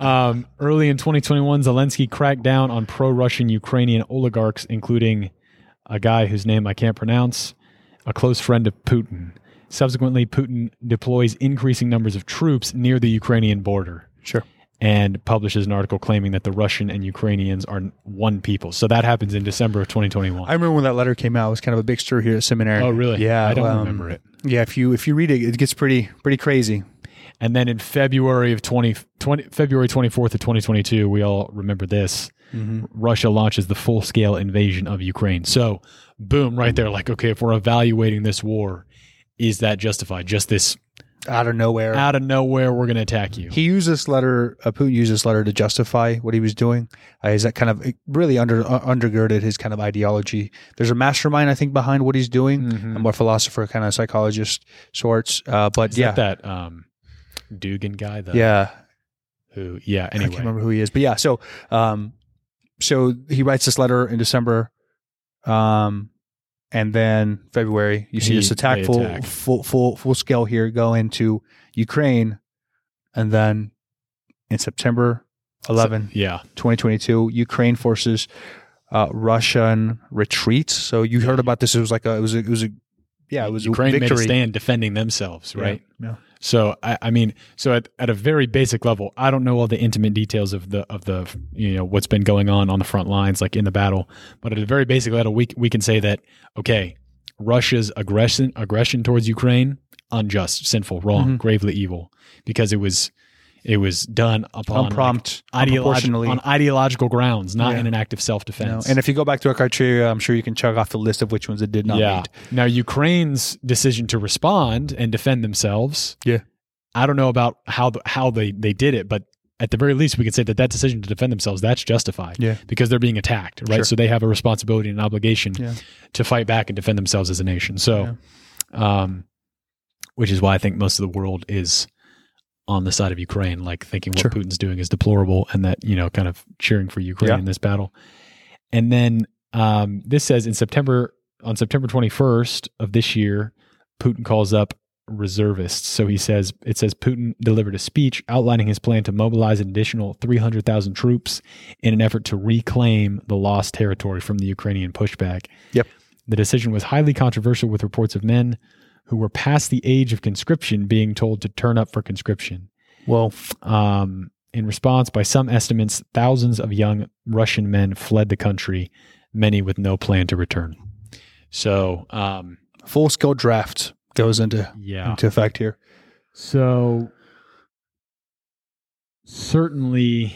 Early in 2021, Zelensky cracked down on pro-Russian Ukrainian oligarchs, including a guy whose name I can't pronounce, a close friend of Putin. Subsequently, Putin deploys increasing numbers of troops near the Ukrainian border. Sure. And publishes an article claiming that the Russian and Ukrainians are one people. So that happens in December of 2021. I remember when that letter came out. It was kind of a big stir here at seminary. Oh, really? Yeah. I don't remember it. Yeah, if you read it, it gets pretty crazy. And then in February 24th of 2022, we all remember this. Russia launches the full-scale invasion of Ukraine. So, boom, right there. Like, okay, if we're evaluating this war, is that justified? Just this out of nowhere, we're going to attack you. He used this letter. Putin used this letter to justify what he was doing. Is that kind of really undergirded his kind of ideology? There's a mastermind, I think, behind what he's doing. I'm more philosopher, kind of psychologist sorts. But is that. Dugan guy though. Anyway, I can't remember who he is, but yeah, so he writes this letter in December, and then February you see this attack full scale here go into Ukraine, and then in September 11 2022 Ukraine forces Russian retreat. So you heard about this. It was Ukraine victory. Made a stand defending themselves, right? Yeah. So at a very basic level, I don't know all the intimate details of the what's been going on the front lines, like in the battle. But at a very basic level, we can say that okay, Russia's aggression towards Ukraine, unjust, sinful, wrong, gravely evil, because it was done upon unprompted, on ideological grounds, not in an act of self-defense. No. And if you go back to our criteria, I'm sure you can check off the list of which ones it did not meet. Now, Ukraine's decision to respond and defend themselves, I don't know about how they did it, but at the very least, we could say that decision to defend themselves, that's justified because they're being attacked, right? Sure. So they have a responsibility and an obligation to fight back and defend themselves as a nation. So, which is why I think most of the world is on the side of Ukraine, like thinking what Putin's doing is deplorable, and that, kind of cheering for Ukraine in this battle. And then this says on September 21st of this year, Putin calls up reservists. So it says Putin delivered a speech outlining his plan to mobilize an additional 300,000 troops in an effort to reclaim the lost territory from the Ukrainian pushback. Yep. The decision was highly controversial, with reports of men who were past the age of conscription being told to turn up for conscription. Well, in response, by some estimates, thousands of young Russian men fled the country, many with no plan to return. So full-scale draft goes into effect here. So certainly,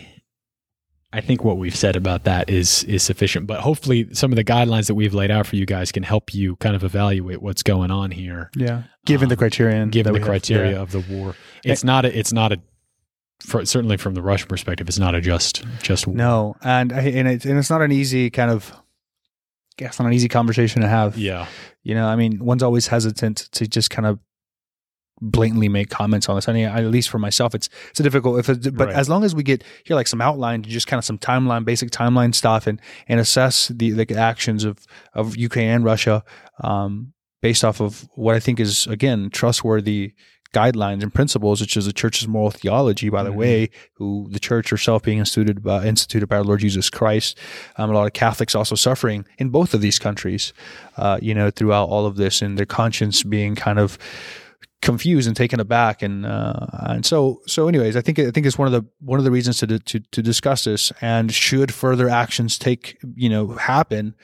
I think what we've said about that is sufficient, but hopefully some of the guidelines that we've laid out for you guys can help you kind of evaluate what's going on here. Yeah. Given the criteria of the war. Certainly from the Russian perspective, it's not a just war. No. And it's not an easy conversation to have. Yeah. You know, I mean, one's always hesitant to just kind of blatantly make comments on this. I mean, at least for myself, it's a difficult. As long as we get here, like some outline, just kind of some timeline, basic timeline stuff, and assess the actions of Ukraine and Russia based off of what I think is again trustworthy guidelines and principles, which is the Church's moral theology. By the way, who the Church herself being instituted by our Lord Jesus Christ. A lot of Catholics also suffering in both of these countries. Throughout all of this, and their conscience being kind of confused and taken aback, and so. Anyways, I think it's one of the reasons to discuss this, and should further actions happen,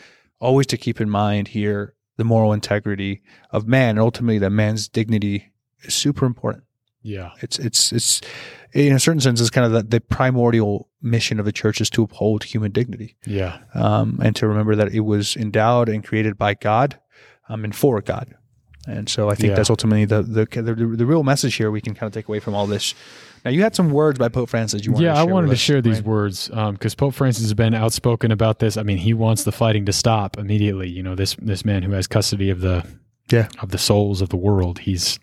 always to keep in mind here the moral integrity of man, and ultimately that man's dignity is super important. Yeah, it's in a certain sense, it's kind of the primordial mission of the Church is to uphold human dignity. Yeah, and to remember that it was endowed and created by God, and for God. And so I think that's ultimately the real message here we can kind of take away from all this. Now, you had some words by Pope Francis. I wanted to share these words because Pope Francis has been outspoken about this. I mean, he wants the fighting to stop immediately. You know, this man who has custody of the souls of the world, he's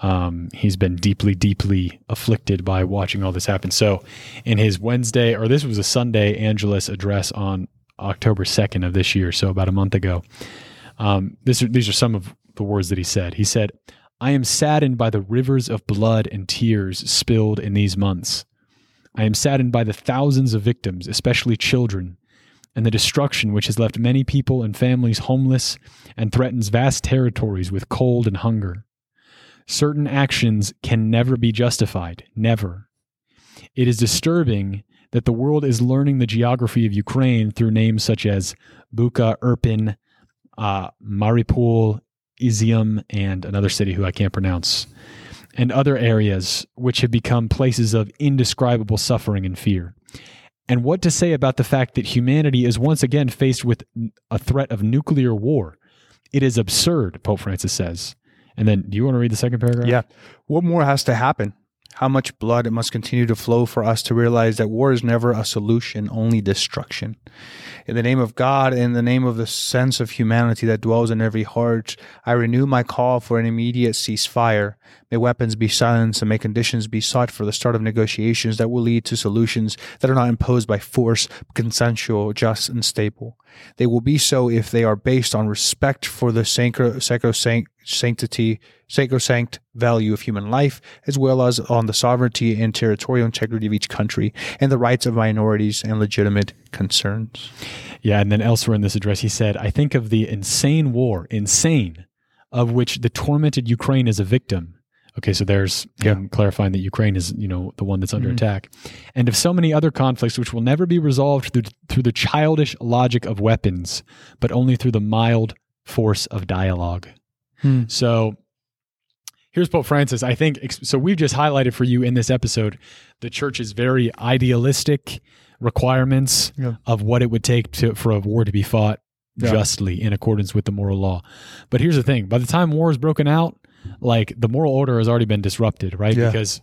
been deeply, deeply afflicted by watching all this happen. So in his Wednesday, or this was a Sunday, Angelus address on October 2nd of this year, so about a month ago, these are some of the words that he said. He said, "I am saddened by the rivers of blood and tears spilled in these months. I am saddened by the thousands of victims, especially children, and the destruction which has left many people and families homeless and threatens vast territories with cold and hunger. Certain actions can never be justified, never. It is disturbing that the world is learning the geography of Ukraine through names such as Bucha, Irpin, Mariupol, Izium, and another city who I can't pronounce, and other areas which have become places of indescribable suffering and fear. And what to say about the fact that humanity is once again faced with a threat of nuclear war? It is absurd," Pope Francis says. And then, do you want to read the second paragraph? Yeah. "What more has to happen? How much blood it must continue to flow for us to realize that war is never a solution, only destruction. In the name of God, in the name of the sense of humanity that dwells in every heart, I renew my call for an immediate ceasefire. May weapons be silenced and may conditions be sought for the start of negotiations that will lead to solutions that are not imposed by force, but consensual, just, and stable. They will be so if they are based on respect for the sacrosanct value of human life, as well as on the sovereignty and territorial integrity of each country and the rights of minorities and legitimate concerns." Yeah, and then elsewhere in this address, he said, "I think of the insane war of which the tormented Ukraine is a victim." Okay, so there's him clarifying that Ukraine is, the one that's under attack. "And of so many other conflicts which will never be resolved through the childish logic of weapons, but only through the mild force of dialogue." So here's Pope Francis. I think, so we've just highlighted for you in this episode, the Church's very idealistic requirements of what it would take for a war to be fought justly in accordance with the moral law. But here's the thing, by the time war is broken out, like the moral order has already been disrupted, right? Yeah. Because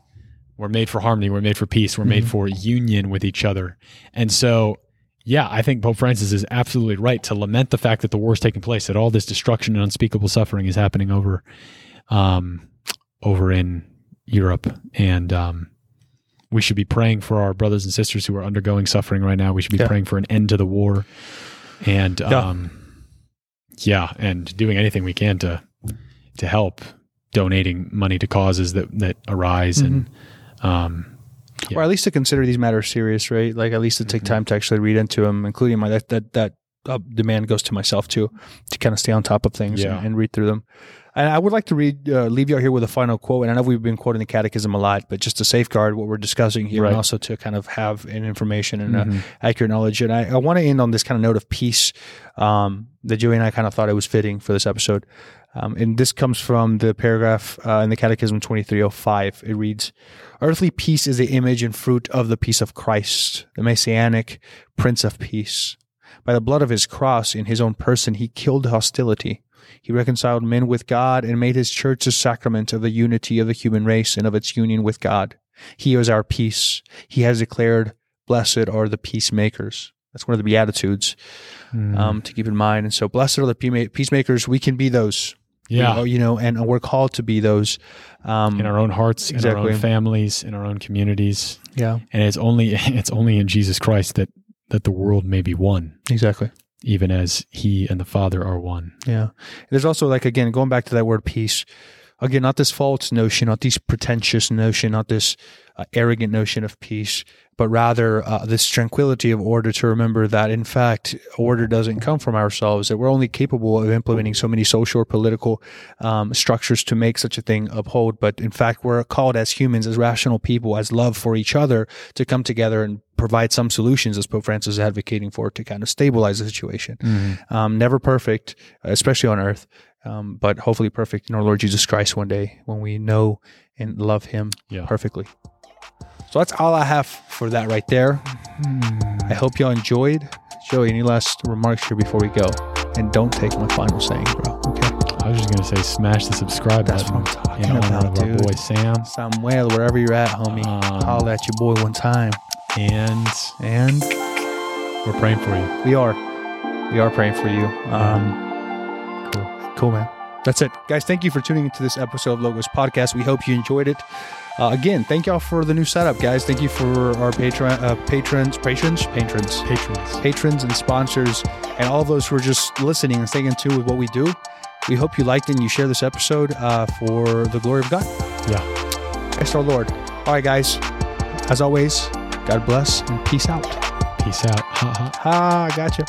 we're made for harmony, we're made for peace, we're made for union with each other. And so, yeah, I think Pope Francis is absolutely right to lament the fact that the war is taking place, that all this destruction and unspeakable suffering is happening over in Europe. And we should be praying for our brothers and sisters who are undergoing suffering right now. We should be praying for an end to the war and, and doing anything we can to help, donating money to causes that arise and... Or at least to consider these matters serious, right? Like at least to take time to actually read into them, including that demand goes to myself too, to kind of stay on top of things and read through them. And I would like to leave you out here with a final quote. And I know we've been quoting the Catechism a lot, but just to safeguard what we're discussing here, and also to kind of have an information and accurate knowledge. And I want to end on this kind of note of peace that Joey and I kind of thought it was fitting for this episode. And this comes from the paragraph in the Catechism 2305. It reads, "Earthly peace is the image and fruit of the peace of Christ, the Messianic Prince of Peace. By the blood of his cross in his own person, he killed hostility. He reconciled men with God and made his church the sacrament of the unity of the human race and of its union with God. He is our peace. He has declared, 'Blessed are the peacemakers.'" That's one of the Beatitudes to keep in mind. And so, blessed are the peacemakers. We can be those. Yeah. And we're called to be those. In our own hearts, in our own families, in our own communities. Yeah. And it's only in Jesus Christ that the world may be one. Exactly. Even as he and the Father are one. Yeah. There's also, again, going back to that word peace, again, not this false notion, not this pretentious notion, not this arrogant notion of peace, but rather this tranquility of order, to remember that, in fact, order doesn't come from ourselves, that we're only capable of implementing so many social or political structures to make such a thing uphold. But in fact, we're called as humans, as rational people, as love for each other, to come together and provide some solutions, as Pope Francis is advocating for, to kind of stabilize the situation. Mm-hmm. Never perfect, especially on earth, but hopefully perfect in our Lord Jesus Christ one day, when we know and love him perfectly. So that's all I have for that right there. I hope y'all enjoyed. Joey, any last remarks here before we go? And don't take my final saying, bro. Okay. I was just going to say, smash the subscribe button. That's what I'm talking about, dude. Our boy Sam. Samuel, wherever you're at, homie. Call at your boy one time. And we're praying for you. We are praying for you. Cool, man. That's it. Guys, thank you for tuning into this episode of Logos Podcast. We hope you enjoyed it. Again, thank y'all for the new setup, guys. Thank you for our patrons and sponsors, and all those who are just listening and staying in tune with what we do. We hope you liked it and you share this episode for the glory of God. Yeah. Christ our Lord. All right, guys. As always, God bless and peace out. Peace out. Ha, ha. Ha, gotcha.